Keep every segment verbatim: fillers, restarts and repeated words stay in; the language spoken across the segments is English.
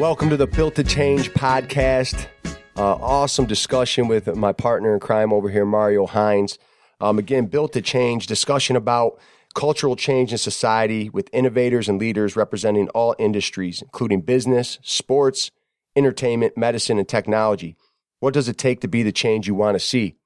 Welcome to the Built to Change podcast. Uh, awesome discussion with my partner in crime over here, Mario Hines. Um, again, Built to Change, discussion about cultural change in society with innovators and leaders representing all industries, including business, sports, entertainment, medicine, and technology. What does it take to be the change you want to see?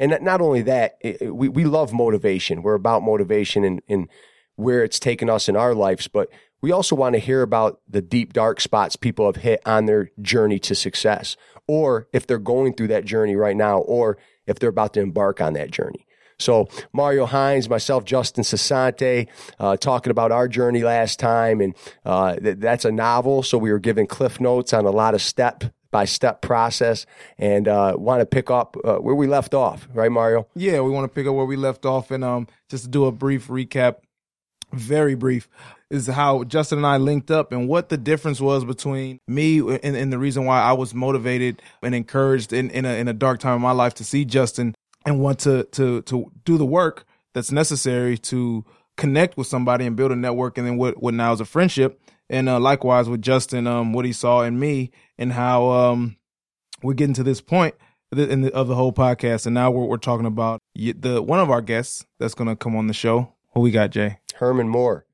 And not only that, it, we, we love motivation. We're about motivation and, and where it's taken us in our lives, but we also want to hear about the deep, dark spots people have hit on their journey to success, or if they're going through that journey right now, or if they're about to embark on that journey. So Mario Hines, myself, Justin Cisante, uh, talking about our journey last time, and uh, th- that's a novel, so we were giving cliff notes on a lot of step-by-step process, and uh, want to pick up uh, where we left off, right, Mario? Yeah, we want to pick up where we left off, and um, just to do a brief recap, very brief, is how Justin and I linked up and what the difference was between me and, and the reason why I was motivated and encouraged in, in, a, in a dark time of my life to see Justin and want to, to, to do the work that's necessary to connect with somebody and build a network, and then what, what now is a friendship. And uh, likewise with Justin, um, what he saw in me and how um, we're getting to this point in the, of the whole podcast. And now we're, we're talking about the one of our guests that's going to come on the show. Who we got, Jay? Herman Moore,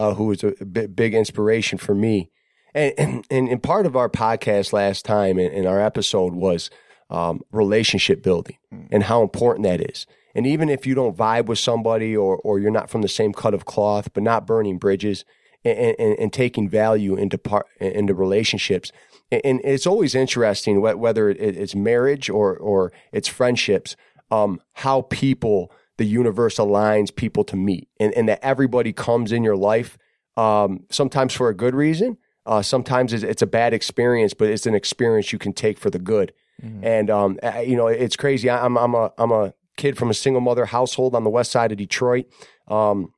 uh, who was a, a big, big inspiration for me. And, and, and part of our podcast last time in, in our episode was um, relationship building and how important that is. And even if you don't vibe with somebody or or you're not from the same cut of cloth, but not burning bridges and, and, and taking value into, par, into relationships. And it's always interesting, whether it's marriage or, or it's friendships, um, how people... the universe aligns people to meet, and, and that everybody comes in your life, um, sometimes for a good reason. Uh, sometimes it's, it's a bad experience, but it's an experience you can take for the good. Mm-hmm. And, um, I, you know, it's crazy. I, I'm, I'm a, I'm a kid from a single mother household on the west side of Detroit. Um,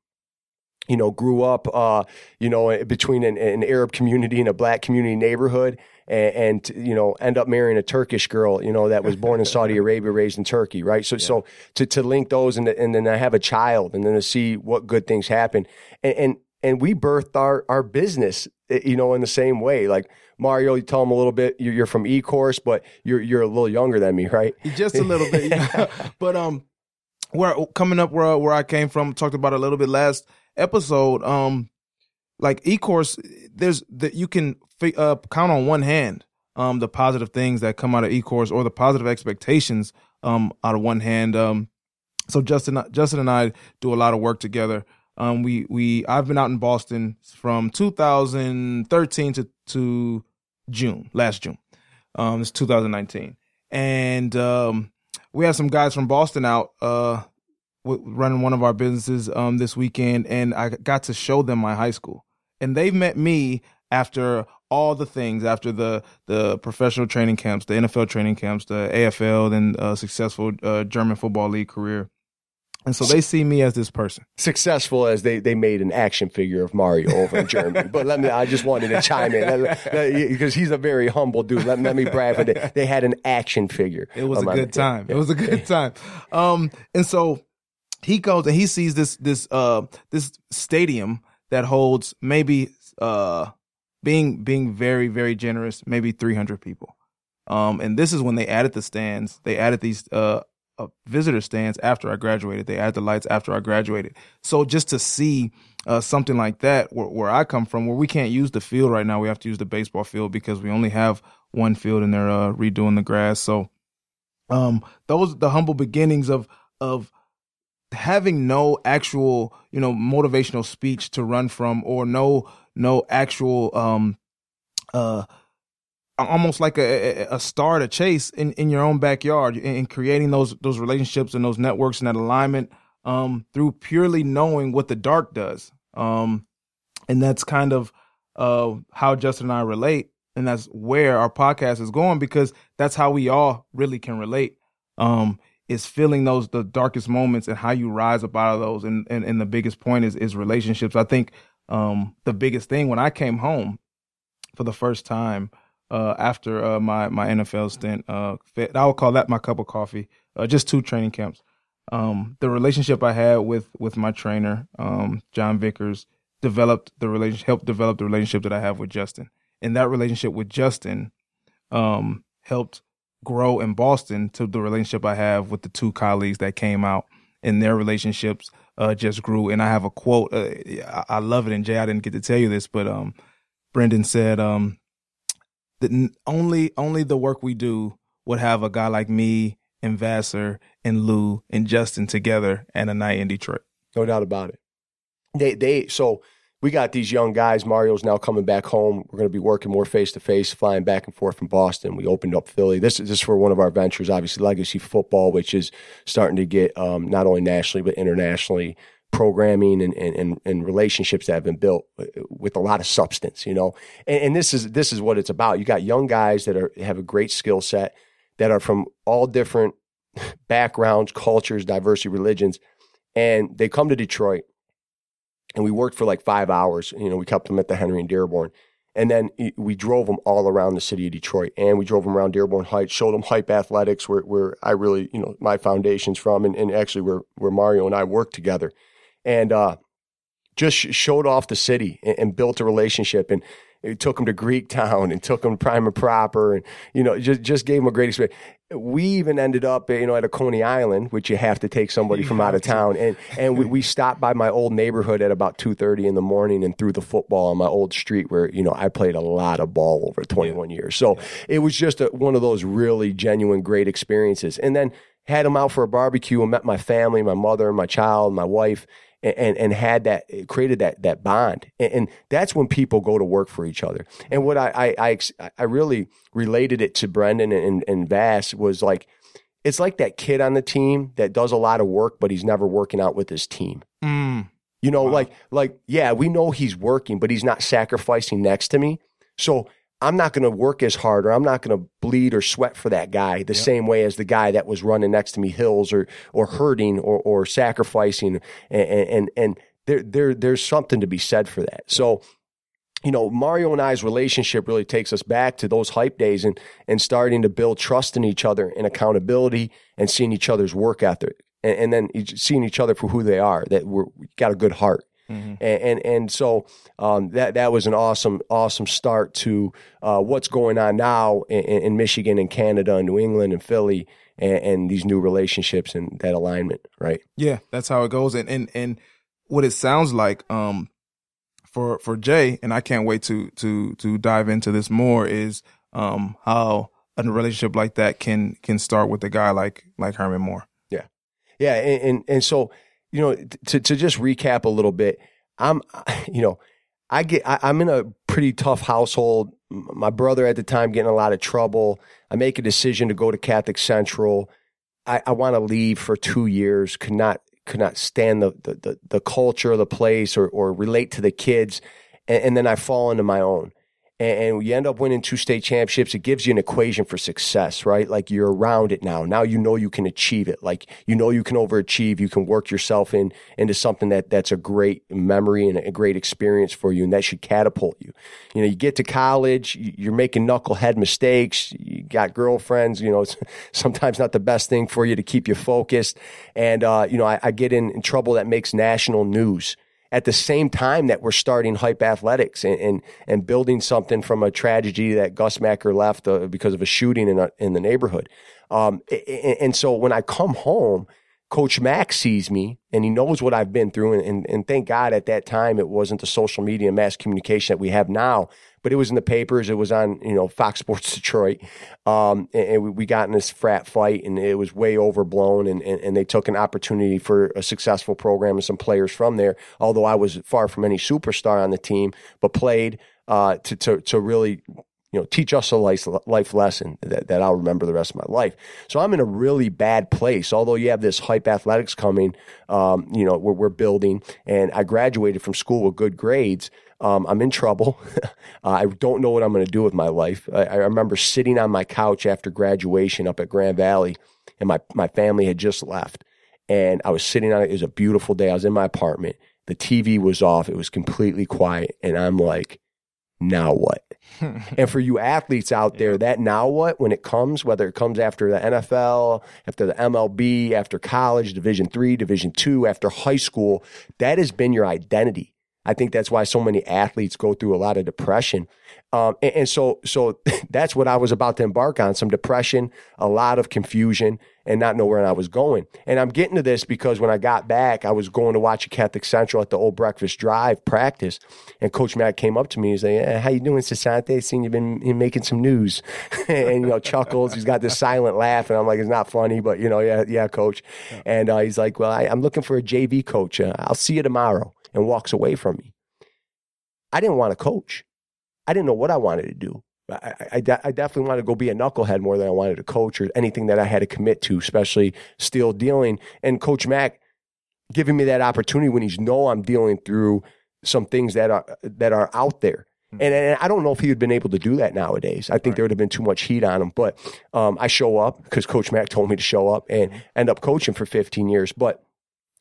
you know, grew up, uh, you know, between an, an Arab community and a black community neighborhood, and, and, you know, end up marrying a Turkish girl, you know, that was born in Saudi Arabia, raised in Turkey, right? So, yeah. so to, to link those, and, and then I have a child, and then to see what good things happen. And, and, and we birthed our, our business, you know, in the same way. Like, Mario, you tell him a little bit, you're from E-Course, but you're, you're a little younger than me, right? Just a little bit. Yeah. But, um, where coming up where, where I came from, talked about it a little bit last episode, um, like E-Course, there's that you can uh, count on one hand um, the positive things that come out of E-Course, or the positive expectations um, out of one hand. Um, so Justin, Justin and I do a lot of work together. Um, we we I've been out in Boston from two thousand thirteen to to June last June. Um, it's two thousand nineteen, and um, we had some guys from Boston out. Uh, running one of our businesses um, this weekend, and I got to show them my high school. And they met me after all the things, after the the professional training camps, the N F L training camps, the A F L, then a successful uh, German Football League career. And so they see me as this person. Successful as they, they made an action figure of Mario over in Germany. But let me, I just wanted to chime in because he's a very humble dude. Let, let me brag for that. They had an action figure. It was a good time. Yeah. It was a good time. Um, and so he goes and he sees this this uh this stadium that holds maybe uh being being very very generous maybe three hundred people, um and this is when they added the stands. They added these uh, uh visitor stands after I graduated. They added the lights after I graduated. So just to see uh something like that where, where I come from, where we can't use the field right now, we have to use the baseball field because we only have one field and they're uh, redoing the grass. So um those the humble beginnings of of. having no actual, you know, motivational speech to run from, or no, no actual, um, uh, almost like a, a star to chase in, in your own backyard, and creating those, those relationships and those networks and that alignment, um, through purely knowing what the dark does. Um, and that's kind of uh, how Justin and I relate. And that's where our podcast is going, because that's how we all really can relate. Um, is feeling those, the darkest moments, and how you rise up out of those. And, and, and the biggest point is, is relationships. I think um, the biggest thing when I came home for the first time uh, after uh, my, my N F L stint, uh, I would call that my cup of coffee, uh, just two training camps. Um, the relationship I had with, with my trainer, um, John Vickers, developed the relationship, helped develop the relationship that I have with Justin. And that relationship with Justin um, helped grow in Boston to the relationship I have with the two colleagues that came out, and their relationships uh, just grew. And I have a quote. Uh, I love it. And Jay, I didn't get to tell you this, but um, Brendan said um, that only only the work we do would have a guy like me and Vassar and Lou and Justin together and a night in Detroit. No doubt about it. They they so. We got these young guys. Mario's now coming back home. We're going to be working more face-to-face, flying back and forth from Boston. We opened up Philly. This is just for one of our ventures, obviously, Legacy Football, which is starting to get um, not only nationally but internationally programming and, and and relationships that have been built with a lot of substance, you know. And, and this is this is what it's about. You got young guys that are have a great skill set, that are from all different backgrounds, cultures, diversity, religions, and they come to Detroit. And we worked for like five hours. You know, we kept them at the Henry and Dearborn. And then we drove them all around the city of Detroit. And we drove them around Dearborn Heights, showed them Hype Athletics, where where I really, you know, my foundation's from, and, and actually where, where Mario and I worked together. And uh, just showed off the city and, and built a relationship. And it took them to Greek Town and took them prime and proper. And, you know, just, just gave them a great experience. We even ended up, you know, at a Coney Island, which you have to take somebody from out of town. And and we, we stopped by my old neighborhood at about two thirty in the morning and threw the football on my old street where, you know, I played a lot of ball over twenty-one years. So it was just a, one of those really genuine, great experiences. And then had them out for a barbecue and met my family, my mother, my child, my wife. And and had that created that that bond, and, and that's when people go to work for each other. And what I I I, I really related it to Brendan and, and Vass was like, it's like that kid on the team that does a lot of work, but he's never working out with his team. Mm. You know, wow. like like yeah, we know he's working, but he's not sacrificing next to me. So I'm not going to work as hard, or I'm not going to bleed or sweat for that guy the yep. same way as the guy that was running next to me hills or or hurting or or sacrificing. And and, and there, there there's something to be said for that. So, you know, Mario and I's relationship really takes us back to those Hype days and and starting to build trust in each other and accountability and seeing each other's work ethic, and, and then seeing each other for who they are, that we're, we got a good heart. Mm-hmm. And, and and so um, that that was an awesome awesome start to uh, what's going on now in, in Michigan and Canada and New England and Philly, and, and these new relationships and that alignment, right? Yeah, that's how it goes. And and, and what it sounds like um, for for Jay, and I can't wait to to to dive into this more, is um, how a relationship like that can can start with a guy like like Herman Moore. Yeah, yeah, and and, and so. You know, to to just recap a little bit, I'm, you know, I get, I, I'm in a pretty tough household. My brother at the time getting a lot of trouble. I make a decision to go to Catholic Central. I, I want to leave for two years. Could not could not stand the the the, the culture of the place, or or relate to the kids, and, and then I fall into my own. And you end up winning two state championships. It gives you an equation for success, right? Like you're around it now. Now you know you can achieve it. Like you know you can overachieve. You can work yourself in into something that that's a great memory and a great experience for you, and that should catapult you. You know, you get to college, you're making knucklehead mistakes. You got girlfriends. You know, it's sometimes not the best thing for you to keep you focused. And uh, you know, I, I get in, in trouble that makes national news. At the same time that we're starting Hype Athletics and and, and building something from a tragedy that Gus Macker left uh, because of a shooting in a, in the neighborhood. Um, and, and so when I come home, Coach Mack sees me and he knows what I've been through. And, and, and thank God at that time, it wasn't the social media and mass communication that we have now, but it was in the papers. It was on, you know, Fox Sports Detroit. Um, and, and we, we got in this frat fight and it was way overblown, and, and, and they took an opportunity for a successful program and some players from there. Although I was far from any superstar on the team, but played uh, to, to, to really you know, teach us a life, life lesson that, that I'll remember the rest of my life. So I'm in a really bad place. Although you have this Hype Athletics coming, um, you know, we're, we're building, and I graduated from school with good grades. Um, I'm in trouble. uh, I don't know what I'm going to do with my life. I, I remember sitting on my couch after graduation up at Grand Valley, and my, my family had just left, and I was sitting on it. It was a beautiful day. I was in my apartment. The T V was off. It was completely quiet. And I'm like, now what? And for you athletes out there, yeah. that now what, when it comes, whether it comes after the N F L, after the M L B, after college, Division three, Division two, after high school, that has been your identity. I think that's why so many athletes go through a lot of depression. Um, and, and so so that's what I was about to embark on, some depression, a lot of confusion, and not know where I was going. And I'm getting to this because when I got back, I was going to watch a Catholic Central at the old Breakfast Drive practice, and Coach Mack came up to me and was like, eh, how you doing, Cisante? I've seen you've been making some news. And, you know, chuckles. He's got this silent laugh, and I'm like, it's not funny, but, you know, yeah, yeah, Coach. Yeah. And uh, he's like, well, I, I'm looking for a J V coach. Uh, I'll see you tomorrow. And walks away from me. I didn't want to coach. I didn't know what I wanted to do. I, I, I definitely wanted to go be a knucklehead more than I wanted to coach or anything that I had to commit to, especially still dealing. And Coach Mack giving me that opportunity when he's know I'm dealing through some things that are that are out there. Mm-hmm. And, and I don't know if he would have been able to do that nowadays. I think right. there would have been too much heat on him. But um, I show up because Coach Mack told me to show up and end up coaching for fifteen years. But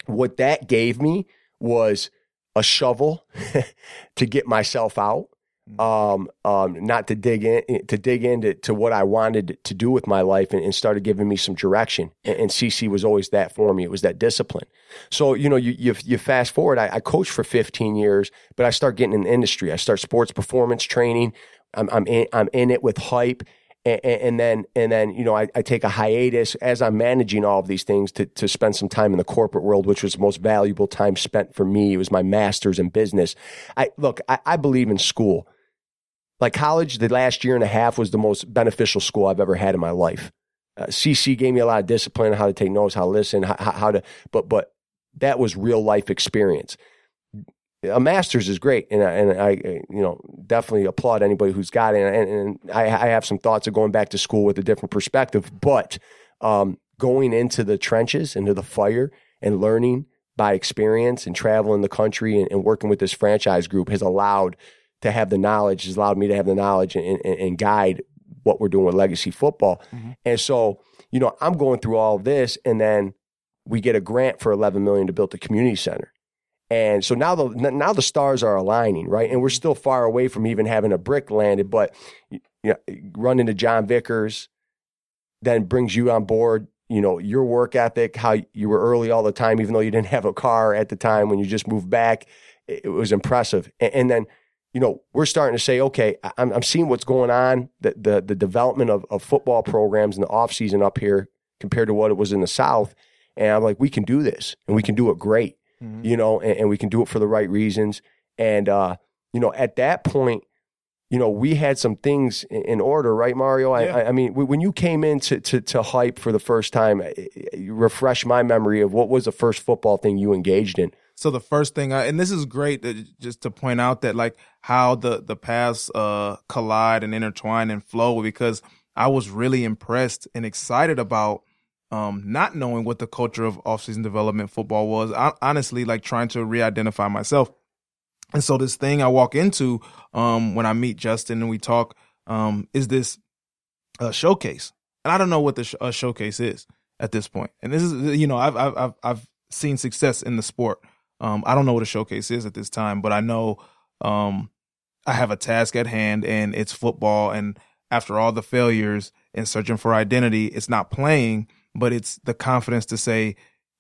what that gave me was a shovel to get myself out, um, um, not to dig in, to dig into to what I wanted to do with my life, and, and started giving me some direction. And, and C C was always that for me. It was that discipline. So, you know, you you, you fast forward, I, I coached for fifteen years, but I start getting in the industry. I start sports performance training. I'm I'm in, I'm in it with Hype. And, and then, and then, you know, I, I take a hiatus as I'm managing all of these things to, to spend some time in the corporate world, which was the most valuable time spent for me. It was my master's in business. I look, I, I believe in school. Like college, the last year and a half was the most beneficial school I've ever had in my life. Uh, C C gave me a lot of discipline, how to take notes, how to listen, how, how to, but, but that was real life experience. A master's is great, and I, and I, you know, definitely applaud anybody who's got it. And, and I, I have some thoughts of going back to school with a different perspective, but um, going into the trenches, into the fire, and learning by experience and traveling the country and, and working with this franchise group has allowed to have the knowledge, has allowed me to have the knowledge and, and, and guide what we're doing with Legacy Football. Mm-hmm. And so, you know, I'm going through all this, and then we get a grant for eleven million dollars to build the community center. And so now the now the stars are aligning, right? And we're still far away from even having a brick landed, but you know, run into John Vickers, then brings you on board. You know, your work ethic, how you were early all the time, even though you didn't have a car at the time when you just moved back. It was impressive. And, and then, you know, we're starting to say, okay, I'm, I'm seeing what's going on, the the, the development of, of football programs in the offseason up here compared to what it was in the South. And I'm like, we can do this, and we can do it great. Mm-hmm. You know, and, and we can do it for the right reasons. And, uh, you know, at that point, you know, we had some things in, in order, right, Mario? I, yeah. I, I mean, w- when you came in to, to, to Hype for the first time, refresh my memory of what was the first football thing you engaged in. So the first thing, I, and this is great that, just to point out that, like, how the, the paths uh, collide and intertwine and flow, because I was really impressed and excited about Um, not knowing what the culture of offseason development football was. I, honestly, like trying to re-identify myself. And so this thing I walk into um, when I meet Justin and we talk um, is this uh, showcase. And I don't know what the sh- uh, showcase is at this point. And this is, you know, I've I've I've seen success in the sport. Um, I don't know what a showcase is at this time, but I know um, I have a task at hand, and it's football. And after all the failures and searching for identity, it's not playing. But it's the confidence to say,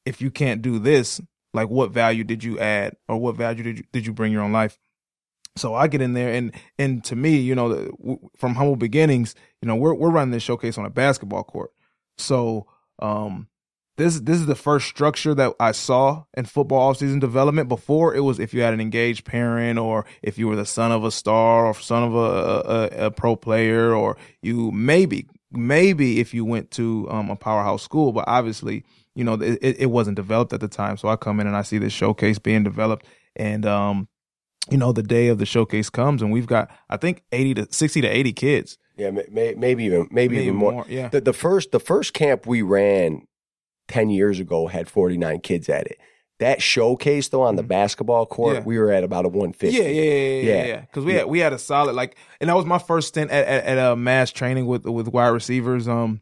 if you can't do this, like, what value did you add, or what value did you, did you bring your own life? So I get in there, and and to me, you know, from humble beginnings, you know, we're we're running this showcase on a basketball court. So um, this this is the first structure that I saw in football offseason development. Before, it was if you had an engaged parent, or if you were the son of a star, or son of a a, a pro player, or you maybe. Maybe if you went to um, a powerhouse school, but obviously, you know, it, it wasn't developed at the time. So I come in and I see this showcase being developed, and um, you know, the day of the showcase comes and we've got, I think, eighty to sixty to eighty kids. Yeah, may, maybe even maybe, maybe even more. more yeah. The, the first the first camp we ran ten years ago had forty-nine kids at it. That showcase though on the basketball court, yeah. we were at about a one fifty. Yeah, yeah, yeah, yeah. yeah. yeah. Cuz we yeah. had we had a solid like and that was my first stint at at, at a mass training with with wide receivers um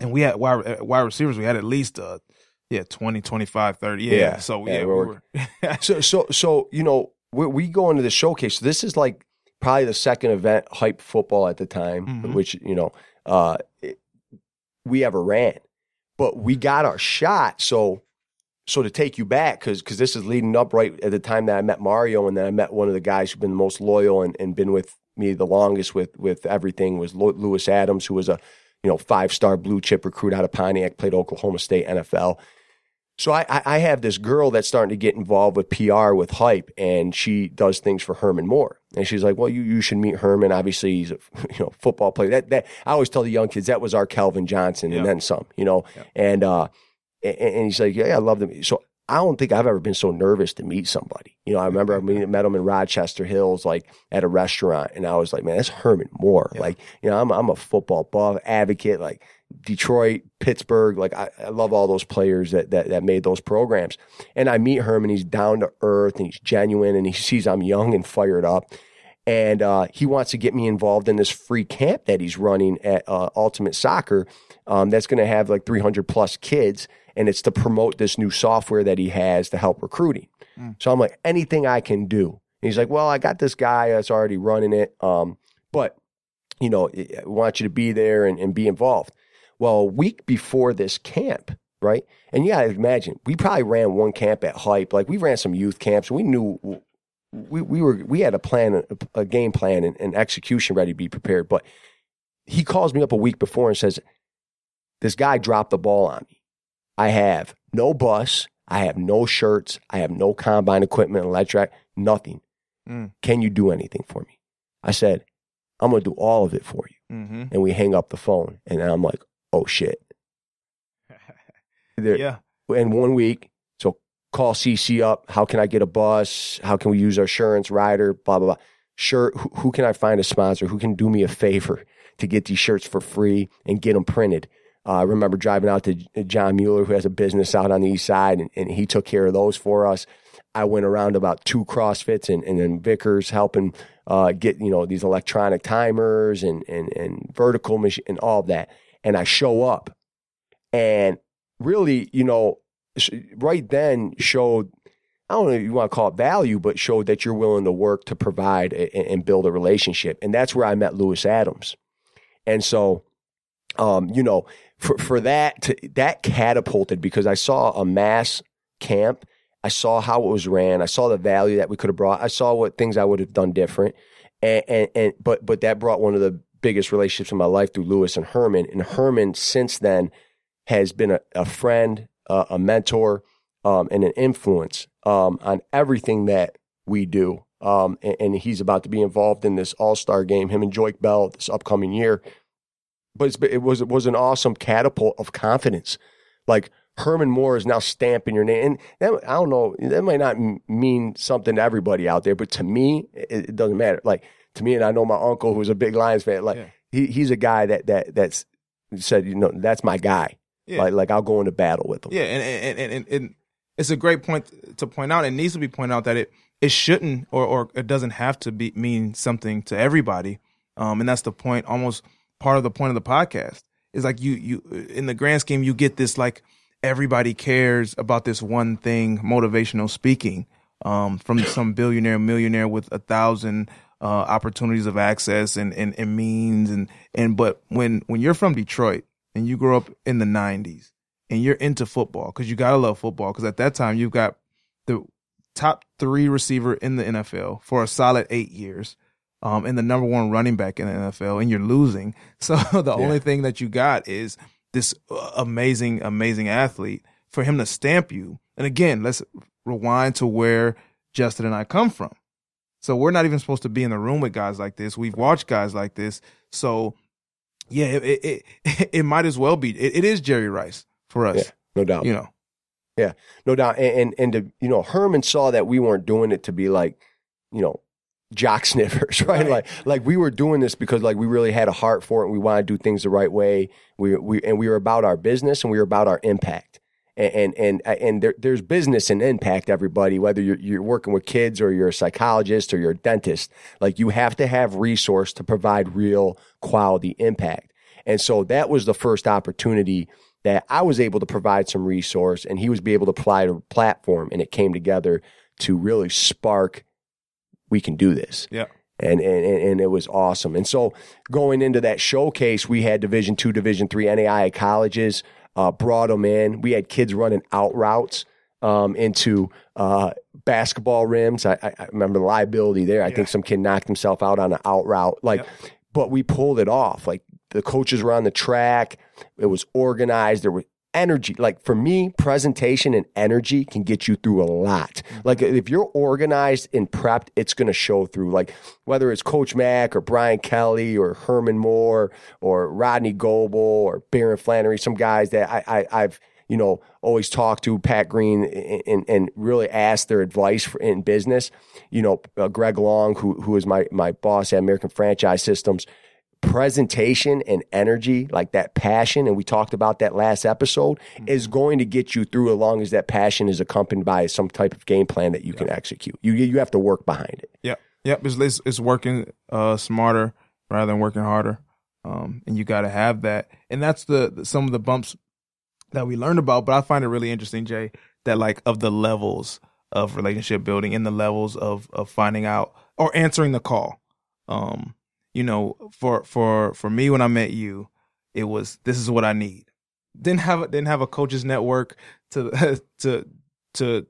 and we had wide, wide receivers we had at least uh yeah, twenty, twenty-five, thirty. Yeah. yeah. So yeah, yeah we were, So so so you know, we we go into the showcase. So this is like probably the second event, Hype Football at the time, mm-hmm. which, you know, uh, it, we ever ran. But we got our shot. So so to take you back, because because this is leading up right at the time that I met Mario, and then I met one of the guys who's been the most loyal and, and been with me the longest with with everything was Louis Adams, who was a, you know, five-star blue-chip recruit out of Pontiac, played Oklahoma State, N F L. So I, I, I have this girl that's starting to get involved with P R with Hype, and she does things for Herman Moore. And she's like, well, you you should meet Herman. Obviously, he's a you know football player. That that I always tell the young kids, that was our Calvin Johnson and yep. then some, you know. Yep. And uh, and, and he's like, yeah, I love them. So I don't think I've ever been so nervous to meet somebody. You know, I remember I met him in Rochester Hills, like at a restaurant, and I was like, man, that's Herman Moore. Yep. Like, you know, I'm I'm a football buff advocate, like Detroit, Pittsburgh, like I, I love all those players that, that that made those programs. And I meet Herman, he's down to earth and he's genuine and he sees I'm young and fired up. And uh, he wants to get me involved in this free camp that he's running at uh, Ultimate Soccer um, that's going to have like three hundred plus kids. And it's to promote this new software that he has to help recruiting. Mm. So I'm like, anything I can do. And he's like, well, I got this guy that's already running it. Um, but, you know, I want you to be there and, and be involved. Well, a week before this camp, right? And you got to imagine, we probably ran one camp at Hype. Like, we ran some youth camps. We knew we we were we had a plan, a, a game plan, and, and execution ready to be prepared. But he calls me up a week before and says, this guy dropped the ball on me. I have no bus. I have no shirts. I have no combine equipment, electric, nothing. Mm. Can you do anything for me? I said, I'm going to do all of it for you. Mm-hmm. And we hang up the phone. And I'm like, oh shit. There, yeah. In one week, so call C C up. How can I get a bus? How can we use our insurance rider? Blah, blah, blah. Sure. Who, who can I find a sponsor? Who can do me a favor to get these shirts for free and get them printed? Uh, I remember driving out to John Mueller, who has a business out on the east side, and, and he took care of those for us. I went around about two CrossFits and, and then Vickers helping uh, get, you know, these electronic timers and, and, and vertical machine and all of that. And I show up, and really, you know, right then showed, I don't know if you want to call it value, but showed that you're willing to work to provide a, and build a relationship. And that's where I met Louis Adams. And so, um, you know, for, for that, to, that catapulted because I saw a mass camp. I saw how it was ran. I saw the value that we could have brought. I saw what things I would have done different. And, and, and but, but that brought one of the biggest relationships in my life through Louis and Herman. And Herman since then has been a, a friend, uh, a mentor, um, and an influence um, on everything that we do. Um, and, and he's about to be involved in this all-star game, him and Joick Bell, this upcoming year. But it's, it was it was an awesome catapult of confidence. Like, Herman Moore is now stamping your name. And that, I don't know, that might not mean something to everybody out there, but to me, it, it doesn't matter. Like, to me, and I know my uncle who was a big Lions fan, like yeah. he he's a guy that that that's said, you know, that's my guy. Yeah. Like like I'll go into battle with him. Yeah, and and, and and it's a great point to point out. It needs to be pointed out that it it shouldn't or or it doesn't have to be mean something to everybody. Um, and that's the point. Almost part of the point of the podcast is like you you in the grand scheme you get this like everybody cares about this one thing, motivational speaking, um, from some billionaire millionaire with a thousand. Uh, opportunities of access and, and, and means and and but when when you're from Detroit and you grow up in the nineties and you're into football because you gotta love football because at that time you've got the top three receiver in the N F L for a solid eight years um, and the number one running back in the N F L and you're losing, so the yeah. only thing that you got is this amazing amazing athlete for him to stamp you. And again, let's rewind to where Justin and I come from. So we're not even supposed to be in the room with guys like this. We've watched guys like this. So, yeah, it it, it, it might as well be. It, it is Jerry Rice for us. Yeah, no doubt. You know. Yeah, no doubt. And, and, and to, you know, Herman saw that we weren't doing it to be like, you know, jock sniffers, right? right? Like, like we were doing this because like we really had a heart for it. And we wanted to do things the right way. We, we, and we were about our business and we were about our impact. And, and, and, and there, there's business and impact, everybody, whether you're, you're working with kids or you're a psychologist or you're a dentist, like you have to have resource to provide real quality impact. And so that was the first opportunity that I was able to provide some resource and he was be able to provide a platform, and it came together to really spark, we can do this. Yeah. And, and, and it was awesome. And so going into that showcase, we had Division two, Division three N A I A colleges, uh, brought them in. We had kids running out routes, um, into, uh, basketball rims. I, I remember the liability there. I yeah. think some kid knocked himself out on an out route, like, yeah. but we pulled it off. Like the coaches were on the track. It was organized. There were, energy, like for me, presentation and energy can get you through a lot. Like if you're organized and prepped, it's going to show through. Like whether it's Coach Mack or Brian Kelly or Herman Moore or Rodney Goble or Baron Flannery, some guys that I, I, I've you know always talked to, Pat Green, and and really asked their advice for, in business. You know, uh, Greg Long, who who is my my boss at American Franchise Systems. Presentation and energy, like that passion, and we talked about that last episode, mm-hmm. is going to get you through as long as that passion is accompanied by some type of game plan that you yeah. can execute. You you have to work behind it. Yep, yep. It's it's working uh, smarter rather than working harder, um, and you got to have that. And that's the some of the bumps that we learned about. But I find it really interesting, Jay, that like of the levels of relationship building and the levels of of finding out or answering the call. Um, You know, for for for me, when I met you, it was this is what I need. Didn't have didn't have a coaches network to to to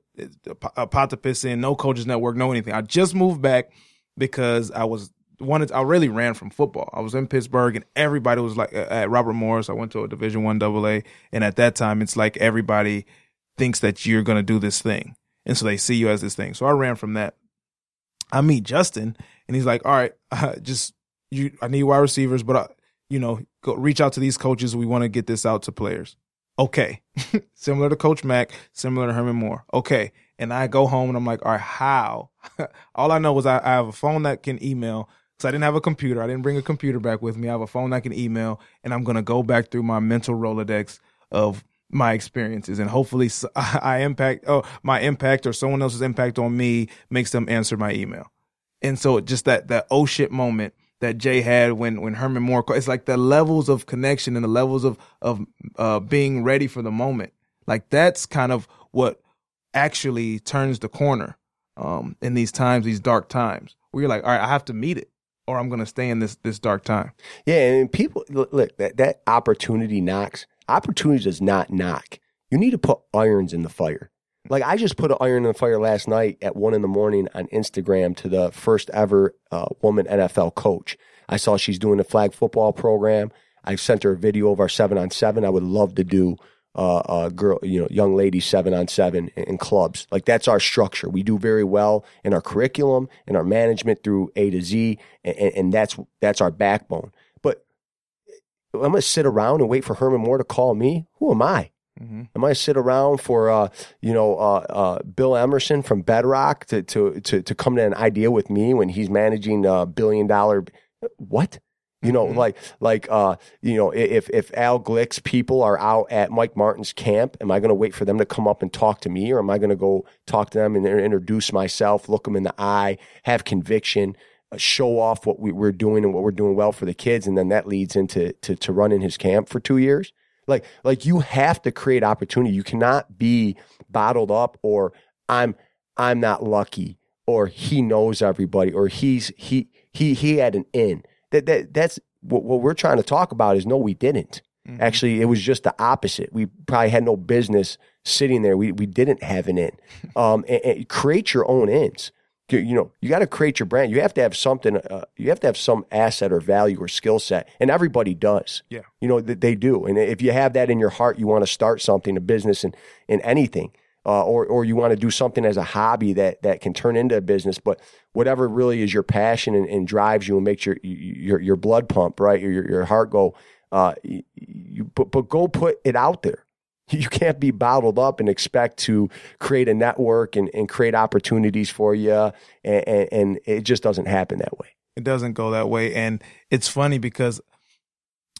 a pot to piss in. No coaches network, no anything. I just moved back because I was wanted. I really ran from football. I was in Pittsburgh, and everybody was like at Robert Morris. I went to a Division One double A, and at that time, it's like everybody thinks that you're gonna do this thing, and so they see you as this thing. So I ran from that. I meet Justin, and he's like, "All right, uh, just." You, I need wide receivers, but I, you know, go reach out to these coaches. We want to get this out to players. Okay, similar to Coach Mack, similar to Herman Moore. Okay, and I go home and I'm like, all right, how? All I know was I, I have a phone that can email because I didn't have a computer. I didn't bring a computer back with me. I have a phone that can email, and I'm gonna go back through my mental Rolodex of my experiences, and hopefully, I impact. Oh, my impact or someone else's impact on me makes them answer my email. And so, just that that oh shit moment that Jay had when when Herman Moore, it's like the levels of connection and the levels of of uh, being ready for the moment. Like that's kind of what actually turns the corner um, in these times, these dark times, where you're like, all right, I have to meet it, or I'm going to stay in this this dark time. Yeah, and people look, look that that opportunity knocks. Opportunity does not knock. You need to put irons in the fire. Like I just put an iron in the fire last night at one in the morning on Instagram to the first ever uh, woman N F L coach. I saw she's doing the flag football program. I sent her a video of our seven on seven. I would love to do uh, a girl, you know, young lady seven on seven in clubs. Like that's our structure. We do very well in our curriculum and our management through A to Z, and, and that's that's our backbone. But I'm gonna sit around and wait for Herman Moore to call me. Who am I? Mm-hmm. Am I sit around for uh, you know uh, uh, Bill Emerson from Bedrock to, to to to come to an idea with me when he's managing a billion dollar what you know mm-hmm. like like uh, you know if if Al Glick's people are out at Mike Martin's camp, am I going to wait for them to come up and talk to me, or am I going to go talk to them and introduce myself, look them in the eye, have conviction, uh, show off what we, we're doing and what we're doing well for the kids, and then that leads into to to running his camp for two years. Like, like you have to create opportunity. You cannot be bottled up or I'm, I'm not lucky, or he knows everybody, or he's, he, he, he had an in. That, that, that's what, what we're trying to talk about is no, we didn't. Mm-hmm. Actually, it was just the opposite. We probably had no business sitting there. We, we didn't have an in. um, and, and create your own ins. You know, you got to create your brand. You have to have something. Uh, you have to have some asset or value or skill set, and everybody does. Yeah, you know that they do. And if you have that in your heart, you want to start something, a business, and in anything, uh, or or you want to do something as a hobby that that can turn into a business. But whatever really is your passion and, and drives you and makes your your your blood pump, right, your your heart go. Uh, you but but go put it out there. You can't be bottled up and expect to create a network and, and create opportunities for you. And, and, and it just doesn't happen that way. It doesn't go that way. And it's funny because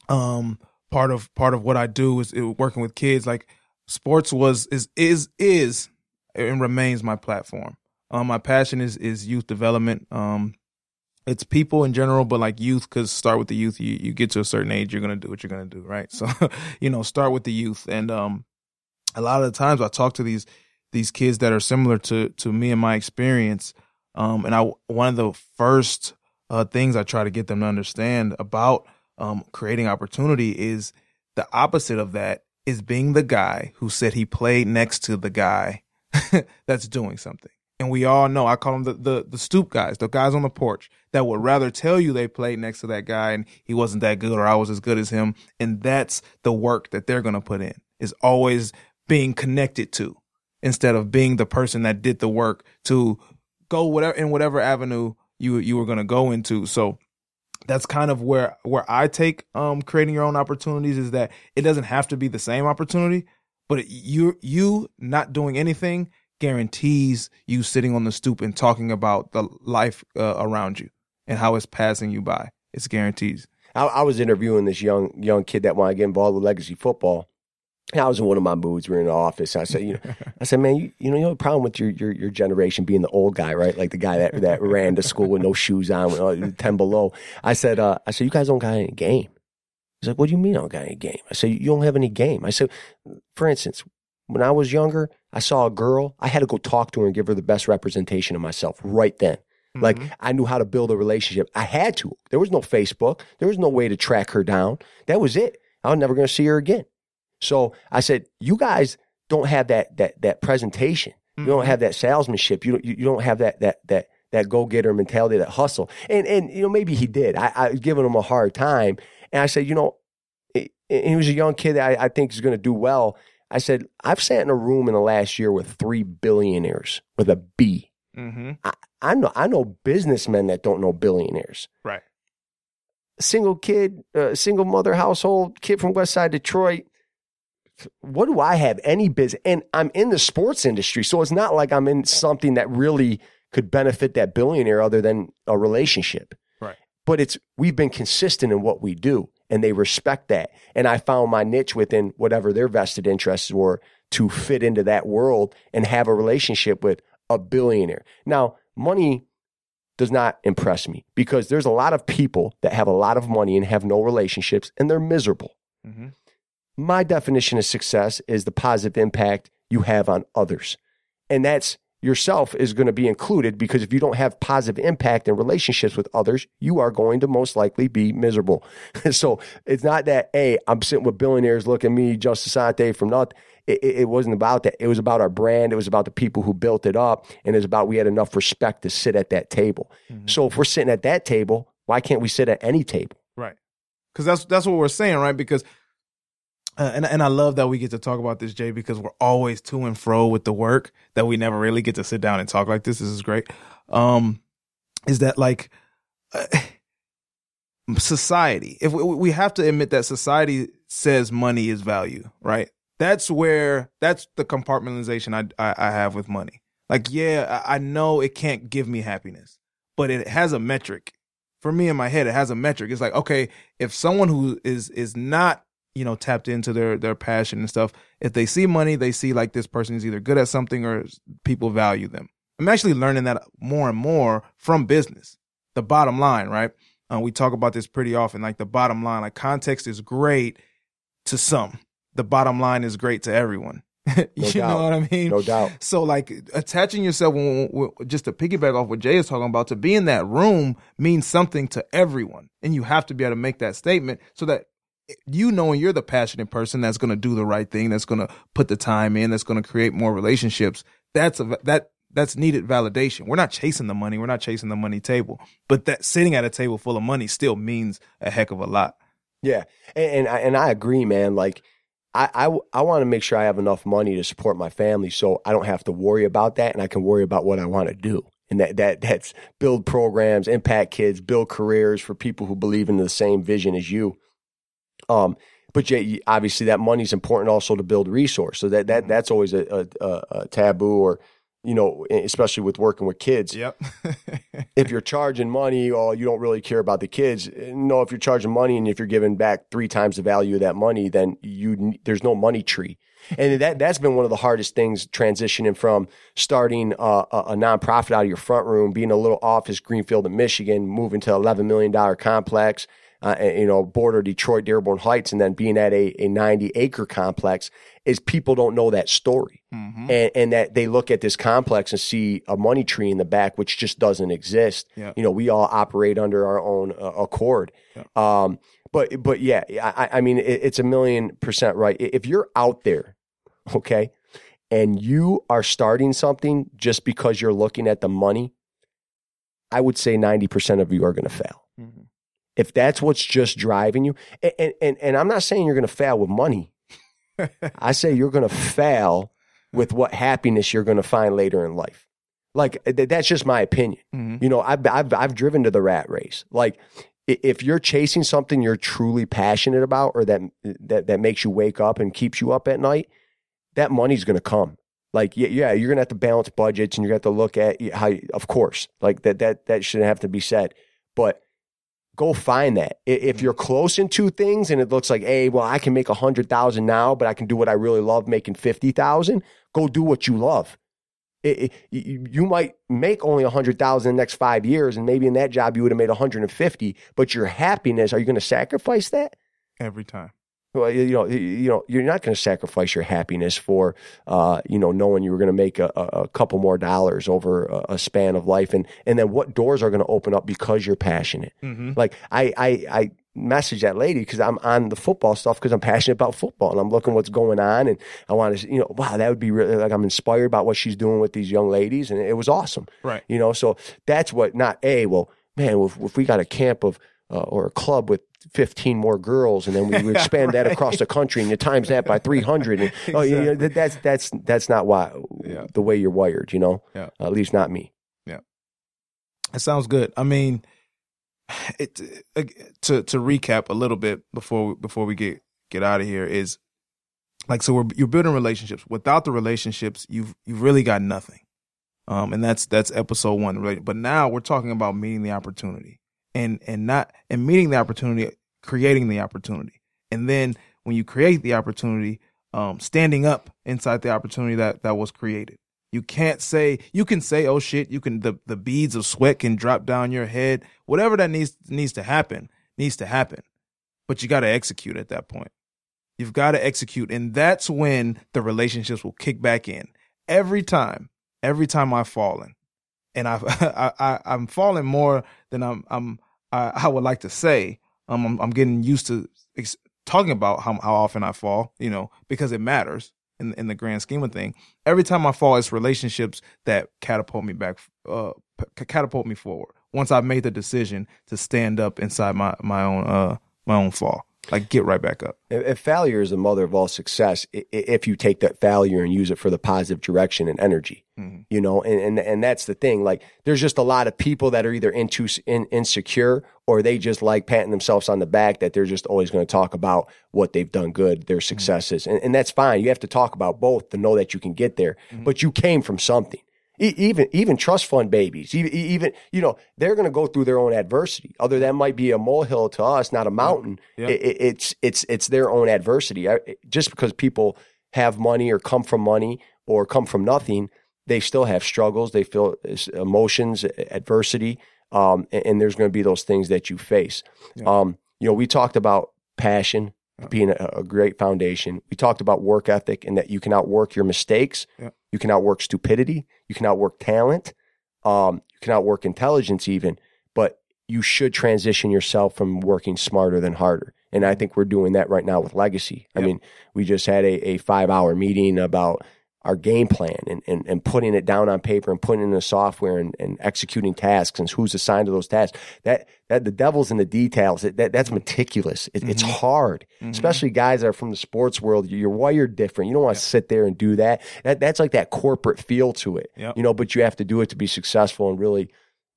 um, part of part of what I do is working with kids. Like sports was is is is and remains my platform. Um, my passion is is youth development. Um, it's people in general, but like youth, because start with the youth. You, you get to a certain age, you're going to do what you're going to do, right? So, you know, start with the youth. And um, a lot of the times I talk to these these kids that are similar to, to me and my experience. Um, and I one of the first uh, things I try to get them to understand about um, creating opportunity is the opposite of that is being the guy who said he played next to the guy that's doing something. And we all know, I call them the, the the stoop guys, the guys on the porch that would rather tell you they played next to that guy and he wasn't that good or I was as good as him. And that's the work that they're going to put in, is always being connected to instead of being the person that did the work to go whatever in whatever avenue you you were going to go into. So that's kind of where where I take um, creating your own opportunities, is that it doesn't have to be the same opportunity, but you you not doing anything guarantees you sitting on the stoop and talking about the life uh, around you and how it's passing you by. It's guarantees. I, I was interviewing this young young kid that wanted to get involved with Legacy Football. And I was in one of my moods. We were in the office. I said, you know, I said, man, you, you know, you have a problem with your, your your generation being the old guy, right? Like the guy that, that ran to school with no shoes on, with ten below. I said, uh, I said, you guys don't got any game. He's like, what do you mean I don't got any game? I said, you don't have any game. I said, for instance, when I was younger, I saw a girl. I had to go talk to her and give her the best representation of myself right then. Mm-hmm. Like, I knew how to build a relationship. I had to. There was no Facebook. There was no way to track her down. That was it. I was never going to see her again. So I said, you guys don't have that that that presentation. Mm-hmm. You don't have that salesmanship. You don't, you don't have that that that that go-getter mentality, that hustle. And, and you know, maybe he did. I, I was giving him a hard time. And I said, you know, it, it, he was a young kid that I, I think is going to do well. I said, I've sat in a room in the last year with three billionaires with a B. Mm-hmm. I, I know I know businessmen that don't know billionaires. Right. Single kid, uh, single mother household, kid from West Side Detroit. What do I have? Any business? And I'm in the sports industry, so it's not like I'm in something that really could benefit that billionaire other than a relationship. Right. But it's we've been consistent in what we do. And they respect that. And I found my niche within whatever their vested interests were to fit into that world and have a relationship with a billionaire. Now, money does not impress me because there's a lot of people that have a lot of money and have no relationships and they're miserable. Mm-hmm. My definition of success is the positive impact you have on others. And that's yourself is going to be included, because if you don't have positive impact in relationships with others, you are going to most likely be miserable. So it's not that, hey, I'm sitting with billionaires, look at me, Justin Cisante from nothing. It, it, it wasn't about that. It was about our brand. It was about the people who built it up. And it's about we had enough respect to sit at that table. Mm-hmm. So if we're sitting at that table, why can't we sit at any table? Right. Because that's that's what we're saying, right? Because Uh, and and I love that we get to talk about this, Jay, because we're always to and fro with the work that we never really get to sit down and talk like this. This is great. Um, is that like uh, society? If we, we have to admit that society says money is value, right? That's where that's the compartmentalization I I, I have with money. Like, yeah, I, I know it can't give me happiness, but it has a metric for me in my head. It has a metric. It's like, okay, if someone who is is not you know, tapped into their their passion and stuff, if they see money, they see like this person is either good at something or people value them. I'm actually learning that more and more from business. The bottom line, right? Uh, we talk about this pretty often, like the bottom line, like context is great to some. The bottom line is great to everyone. you no doubt. know what I mean? No doubt. So like attaching yourself, when, when, just to piggyback off what Jay is talking about, to be in that room means something to everyone. And you have to be able to make that statement so that you knowing you're the passionate person that's going to do the right thing, that's going to put the time in, that's going to create more relationships. That's a, that that's needed validation. We're not chasing the money. We're not chasing the money table, but that sitting at a table full of money still means a heck of a lot. Yeah. And, and I, and I agree, man. Like I, I, I want to make sure I have enough money to support my family, so I don't have to worry about that. And I can worry about what I want to do. And that, that that's build programs, impact kids, build careers for people who believe in the same vision as you. Um, But you, obviously that money's important also to build resource. So that, that that's always a, a, a taboo, or, you know, especially with working with kids. Yep. If you're charging money, or you don't really care about the kids. No, if you're charging money and if you're giving back three times the value of that money, then you there's no money tree. And that, that's been one of the hardest things, transitioning from starting a, a, a nonprofit out of your front room, being a little office, Greenfield in Michigan, moving to eleven million dollars complex, Uh, you know, border Detroit, Dearborn Heights, and then being at a, a ninety acre complex, is people don't know that story. Mm-hmm. And, and that they look at this complex and see a money tree in the back, which just doesn't exist. Yeah. You know, we all operate under our own uh, accord. Yeah. Um, but, but yeah, I, I mean, it, it's a million percent right. If you're out there, okay, and you are starting something just because you're looking at the money, I would say ninety percent of you are going to fail. Mm-hmm. If that's what's just driving you, and and, and I'm not saying you're going to fail with money. I say you're going to fail with what happiness you're going to find later in life. Like, that's just my opinion. Mm-hmm. You know, I've, I've I've driven to the rat race. Like, if you're chasing something you're truly passionate about, or that that, that makes you wake up and keeps you up at night, that money's going to come. Like, yeah, yeah, you're going to have to balance budgets, and you're going to have to look at how, of course, like that that that shouldn't have to be said, but go find that. If you're close in two things and it looks like, hey, well, I can make one hundred thousand dollars now, but I can do what I really love, making fifty thousand dollars, go do what you love. It, it, you might make only one hundred thousand dollars in the next five years, and maybe in that job you would have made one hundred fifty thousand dollars, but your happiness, are you going to sacrifice that? Every time. Well, you know, you know, you're not going to sacrifice your happiness for, uh, you know, knowing you were going to make a, a couple more dollars over a, a span of life, and and then what doors are going to open up because you're passionate. Mm-hmm. Like I, I, I messaged that lady because I'm on the football stuff because I'm passionate about football and I'm looking what's going on, and I want to, you know, wow, that would be really, like, I'm inspired by what she's doing with these young ladies, and it was awesome, right? You know, so that's what not a hey, well, man, if, if we got a camp of uh, or a club with fifteen more girls, and then we would expand yeah, right. that across the country, and you times that by three hundred. And, exactly. Oh, yeah, you know, that, that's that's that's not why yeah. the way you're wired, you know. Yeah. Uh, at least not me. Yeah, that sounds good. I mean, it uh, to to recap a little bit before we, before we get get out of here is like, so we're you're building relationships. Without the relationships, you've you've really got nothing. Um, and that's that's episode one. But now we're talking about meeting the opportunity. And and not and meeting the opportunity, creating the opportunity, and then when you create the opportunity, um, standing up inside the opportunity that, that was created. You can't say you can say, oh shit, you can the, the beads of sweat can drop down your head, whatever that needs needs to happen needs to happen, but you got to execute at that point. You've got to execute, and that's when the relationships will kick back in. Every time, every time I've fallen, and I've, I I I'm falling more than I'm I'm. I, I would like to say um, I'm, I'm getting used to ex- talking about how, how often I fall, you know, because it matters in, in the grand scheme of things. Every time I fall, it's relationships that catapult me back, uh, p- catapult me forward. Once I've made the decision to stand up inside my my own uh, my own fall, like get right back up. If failure is the mother of all success, if you take that failure and use it for the positive direction and energy, mm-hmm. you know, and, and, and that's the thing. Like, there's just a lot of people that are either into in, insecure, or they just like patting themselves on the back that they're just always going to talk about what they've done good, their successes. Mm-hmm. And, and that's fine. You have to talk about both to know that you can get there, mm-hmm. but you came from something. Even even trust fund babies, even, even you know, they're going to go through their own adversity. Although that might be a molehill to us, not a mountain. Yeah. It, it, it's it's it's their own adversity. I, just because people have money or come from money or come from nothing, they still have struggles. They feel emotions, adversity, um, and, and there's going to be those things that you face. Yeah. Um, you know, we talked about passion being a, a great foundation. We talked about work ethic and that you can outwork your mistakes. Yeah. You can outwork stupidity. You can outwork talent. Um, you can outwork intelligence even, but you should transition yourself from working smarter than harder. And I think we're doing that right now with Legacy. Yep. I mean, we just had a, a five-hour meeting about our game plan and, and, and putting it down on paper and putting it in the software and, and executing tasks and who's assigned to those tasks. That that the devil's in the details. It, that that's meticulous. It, mm-hmm. It's hard, mm-hmm. especially guys that are from the sports world. You're wired different. You don't want to yeah. sit there and do that. That that's like that corporate feel to it, yep. you know. But you have to do it to be successful and really,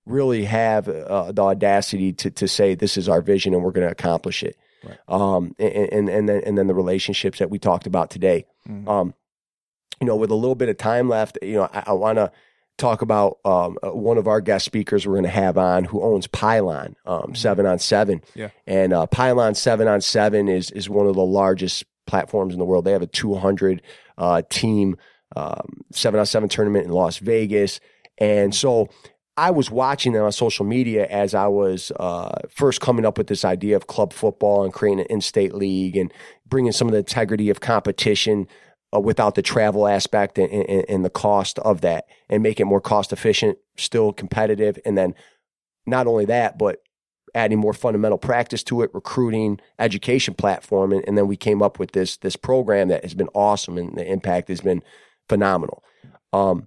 really have uh, the audacity to to say this is our vision and we're going to accomplish it. right. um, and, and, and, then, and then the relationships that we talked about today. Mm-hmm. Um, you know, with a little bit of time left, you know, I, I want to talk about um, one of our guest speakers we're going to have on who owns Pylon um, seven on seven. Yeah. And uh, Pylon seven on seven is is one of the largest platforms in the world. They have a two hundred uh, team um, seven on seven tournament in Las Vegas. And so I was watching them on social media as I was uh, first coming up with this idea of club football and creating an in-state league and bringing some of the integrity of competition Uh, without the travel aspect and, and, and the cost of that, and make it more cost efficient, still competitive. And then not only that, but adding more fundamental practice to it, recruiting, education platform. And, and then we came up with this, this program that has been awesome, and the impact has been phenomenal. Um,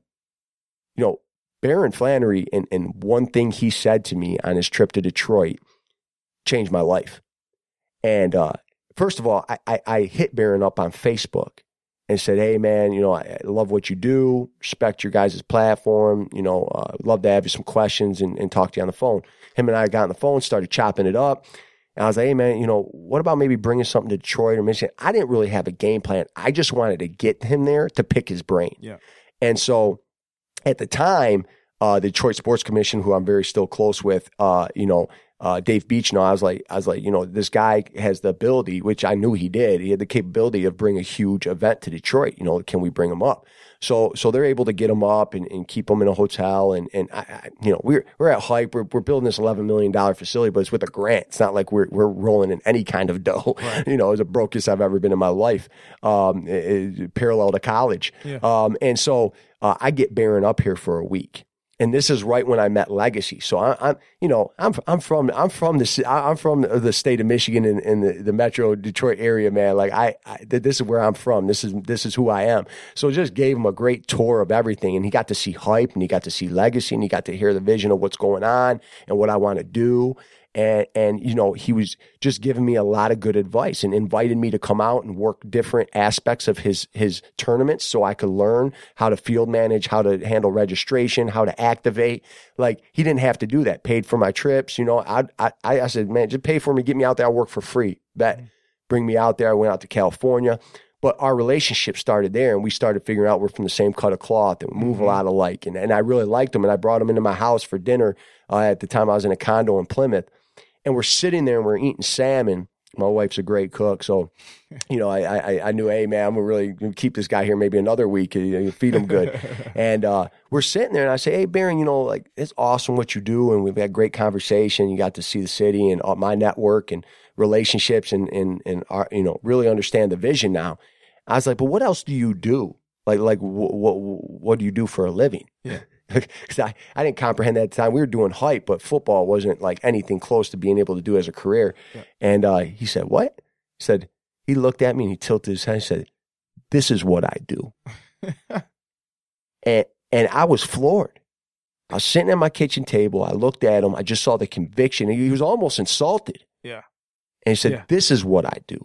you know, Baron Flannery, and, and one thing he said to me on his trip to Detroit changed my life. And uh, first of all, I, I, I hit Baron up on Facebook and said, hey, man, you know, I love what you do, respect your guys' platform, you know, uh, love to have you some questions and, and talk to you on the phone. Him and I got on the phone, started chopping it up. And I was like, hey, man, you know, what about maybe bringing something to Detroit or Michigan? I didn't really have a game plan. I just wanted to get him there to pick his brain. Yeah. And so at the time, uh, the Detroit Sports Commission, who I'm very still close with, uh, you know, Uh, Dave Beachnall, I was like, I was like, you know, this guy has the ability, which I knew he did. He had the capability of bringing a huge event to Detroit. You know, can we bring him up? So, so they're able to get him up and, and keep him in a hotel. And and I, I, you know, we're we're at Hype. We're, we're building this eleven million dollars facility, but it's with a grant. It's not like we're we're rolling in any kind of dough. Right. You know, it's the brokest I've ever been in my life, um, it, it, parallel to college. Yeah. Um, and so uh, I get Baron up here for a week. And this is right when I met Legacy. So I, I'm, you know, I'm I'm from I'm from the I'm from the state of Michigan and, and the, the Metro Detroit area, man. Like I, I, this is where I'm from. This is this is who I am. So just gave him a great tour of everything, and he got to see Hype, and he got to see Legacy, and he got to hear the vision of what's going on and what I want to do. And and you know, he was just giving me a lot of good advice and invited me to come out and work different aspects of his his tournaments so I could learn how to field manage, how to handle registration, how to activate. Like, he didn't have to do that. Paid for my trips, you know. I I I said, man, just pay for me, get me out there, I'll work for free. That mm-hmm. Bring me out there. I went out to California. But our relationship started there, and we started figuring out we're from the same cut of cloth and we move mm-hmm. a lot alike. And and I really liked him, and I brought him into my house for dinner. Uh, at the time I was in a condo in Plymouth. And we're sitting there and we're eating salmon. My wife's a great cook. So, you know, I I, I knew, hey, man, I'm going to really keep this guy here maybe another week and feed him good. and uh, we're sitting there and I say, hey, Baron, you know, like, it's awesome what you do. And we've had great conversation. You got to see the city and uh, my network and relationships and, and, and our, you know, really understand the vision now. I was like, but what else do you do? Like, like what w- what do you do for a living? Yeah. Because I, I didn't comprehend that at the time. We were doing Hype, but football wasn't like anything close to being able to do as a career. Yeah. And uh, he said, what? He said, he looked at me and he tilted his head and said, this is what I do. and and I was floored. I was sitting at my kitchen table. I looked at him. I just saw the conviction. He, he was almost insulted. Yeah. And he said, yeah. This is what I do.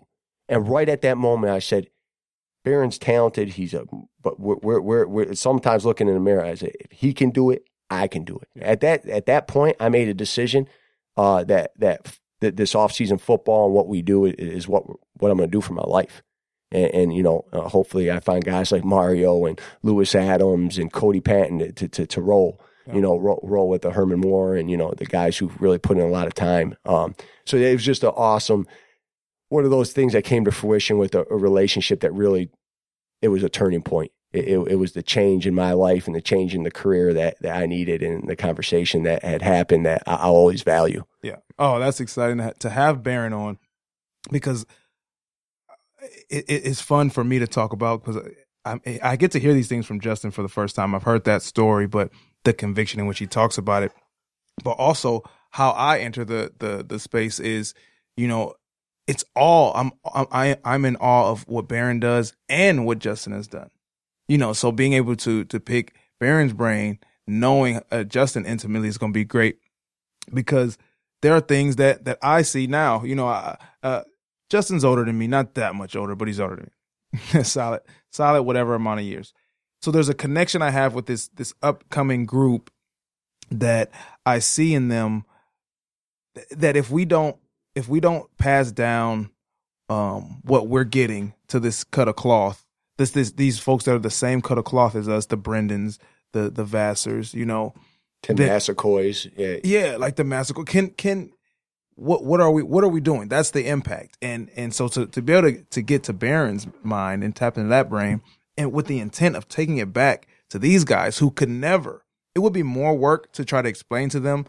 And right at that moment, I said, Baron's talented. He's a, but we're, we're, we're, we're sometimes looking in the mirror. I say, if he can do it, I can do it. Yeah. At that, at that point, I made a decision uh, that, that, that this offseason football and what we do is, is what, what I'm going to do for my life. And, and you know, uh, hopefully I find guys like Mario and Louis Adams and Cody Patton to, to, to, to roll, yeah. you know, roll, roll with the Herman Moore and, you know, the guys who really put in a lot of time. Um, so it was just an awesome, one of those things that came to fruition with a, a relationship that really, it was a turning point. It, it, it was the change in my life and the change in the career that, that I needed and the conversation that had happened that I, I always value. Yeah. Oh, that's exciting to have Baron on, because it, it, it's fun for me to talk about, because I, I, I get to hear these things from Justin for the first time. I've heard that story, but the conviction in which he talks about it, but also how I enter the the the space is, you know, it's all I'm I I'm in awe of what Baron does and what Justin has done, you know. So being able to to pick Baron's brain, knowing uh, Justin intimately, is going to be great, because there are things that that I see now. You know, I, uh, Justin's older than me, not that much older, but he's older than me, solid solid whatever amount of years. So there's a connection I have with this this upcoming group that I see in them. Th- that if we don't if we don't pass down um, what we're getting to this cut of cloth, this, this these folks that are the same cut of cloth as us, the Brendans, the the Vassars, you know, the Massacoys, yeah, yeah, like the Massacoy. Can can what what are we what are we doing? That's the impact, and and so to to be able to, to get to Barron's mind and tap into that brain, and with the intent of taking it back to these guys who could never. It would be more work to try to explain to them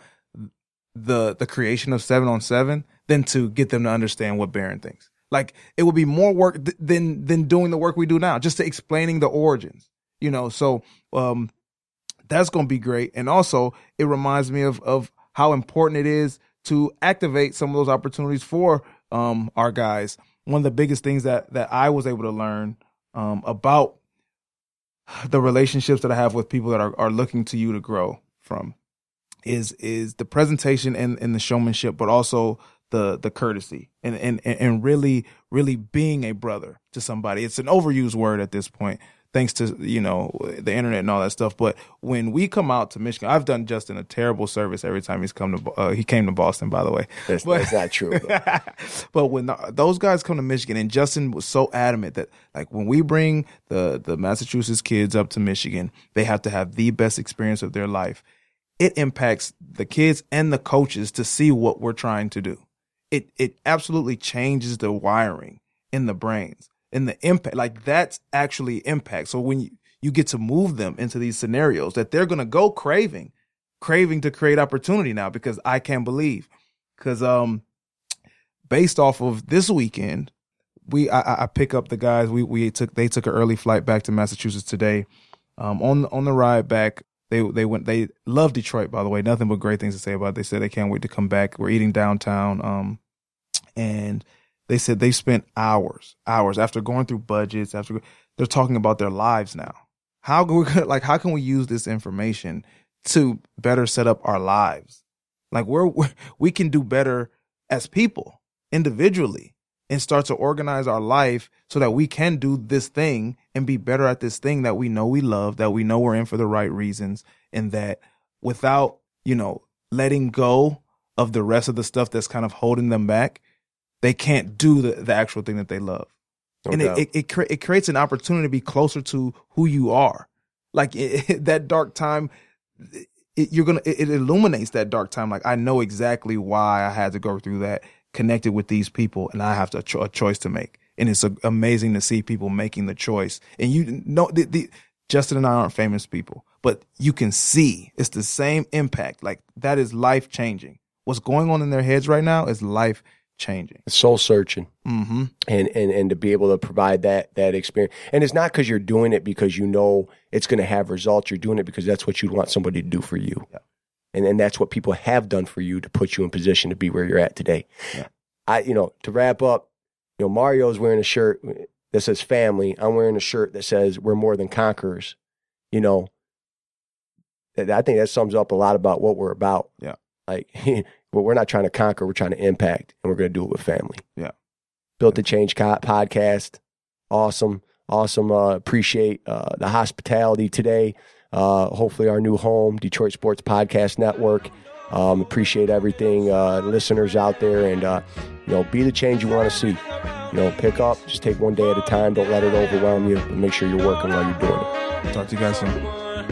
the the creation of seven on seven than to get them to understand what Baron thinks. Like, it would be more work th- than than doing the work we do now, just to explaining the origins, you know. So um, that's going to be great. And also, it reminds me of of how important it is to activate some of those opportunities for um, our guys. One of the biggest things that that I was able to learn um, about the relationships that I have with people that are, are looking to you to grow from is is the presentation and, and the showmanship, but also the the courtesy and, and and really, really being a brother to somebody. It's an overused word at this point, thanks to, you know, the internet and all that stuff. But when we come out to Michigan, I've done Justin a terrible service every time he's come to uh, he came to Boston, by the way. That's, but, that's not true. But, but when the, those guys come to Michigan, and Justin was so adamant that, like, when we bring the the Massachusetts kids up to Michigan, they have to have the best experience of their life. It impacts the kids and the coaches to see what we're trying to do. It it absolutely changes the wiring in the brains. And the impact, like, that's actually impact. So when you, you get to move them into these scenarios that they're going to go craving, craving to create opportunity now, because I can't believe, because um, based off of this weekend, we I, I pick up the guys. We we took they took an early flight back to Massachusetts today. Um, on on the ride back, they they went. They love Detroit, by the way. Nothing but great things to say about it. They said they can't wait to come back. We're eating downtown, um, and. They said they spent hours, hours after going through budgets. After they're talking about their lives now, how can we like how can we use this information to better set up our lives? Like we're, we're we can do better as people individually and start to organize our life so that we can do this thing and be better at this thing that we know we love, that we know we're in for the right reasons, and that without, you know, letting go of the rest of the stuff that's kind of holding them back. They can't do the, the actual thing that they love. No and it it it, cre- it creates an opportunity to be closer to who you are. Like it, it, that dark time, it, you're gonna it, it illuminates that dark time. Like, I know exactly why I had to go through that, connected with these people, and I have to, a, cho- a choice to make. And it's a, amazing to see people making the choice. And you know, the, the, Justin and I aren't famous people, but you can see it's the same impact. Like, that is life changing. What's going on in their heads right now is life changing, soul searching, mm-hmm. and and and to be able to provide that that experience, and it's not because you're doing it because you know it's going to have results. You're doing it because that's what you'd want somebody to do for you, yeah. and and that's what people have done for you to put you in position to be where you're at today. Yeah. I, you know, to wrap up, you know, Mario's wearing a shirt that says family. I'm wearing a shirt that says we're more than conquerors. You know, I think that sums up a lot about what we're about. Yeah, like. But we're not trying to conquer. We're trying to impact, and we're going to do it with family. Yeah. Built to Change podcast. Awesome. Awesome. Uh, appreciate uh, the hospitality today. Uh, hopefully our new home, Detroit Sports Podcast Network. Um, appreciate everything. Uh, listeners out there, and, uh, you know, be the change you want to see. You know, pick up. Just take one day at a time. Don't let it overwhelm you. And make sure you're working while you're doing it. Talk to you guys soon.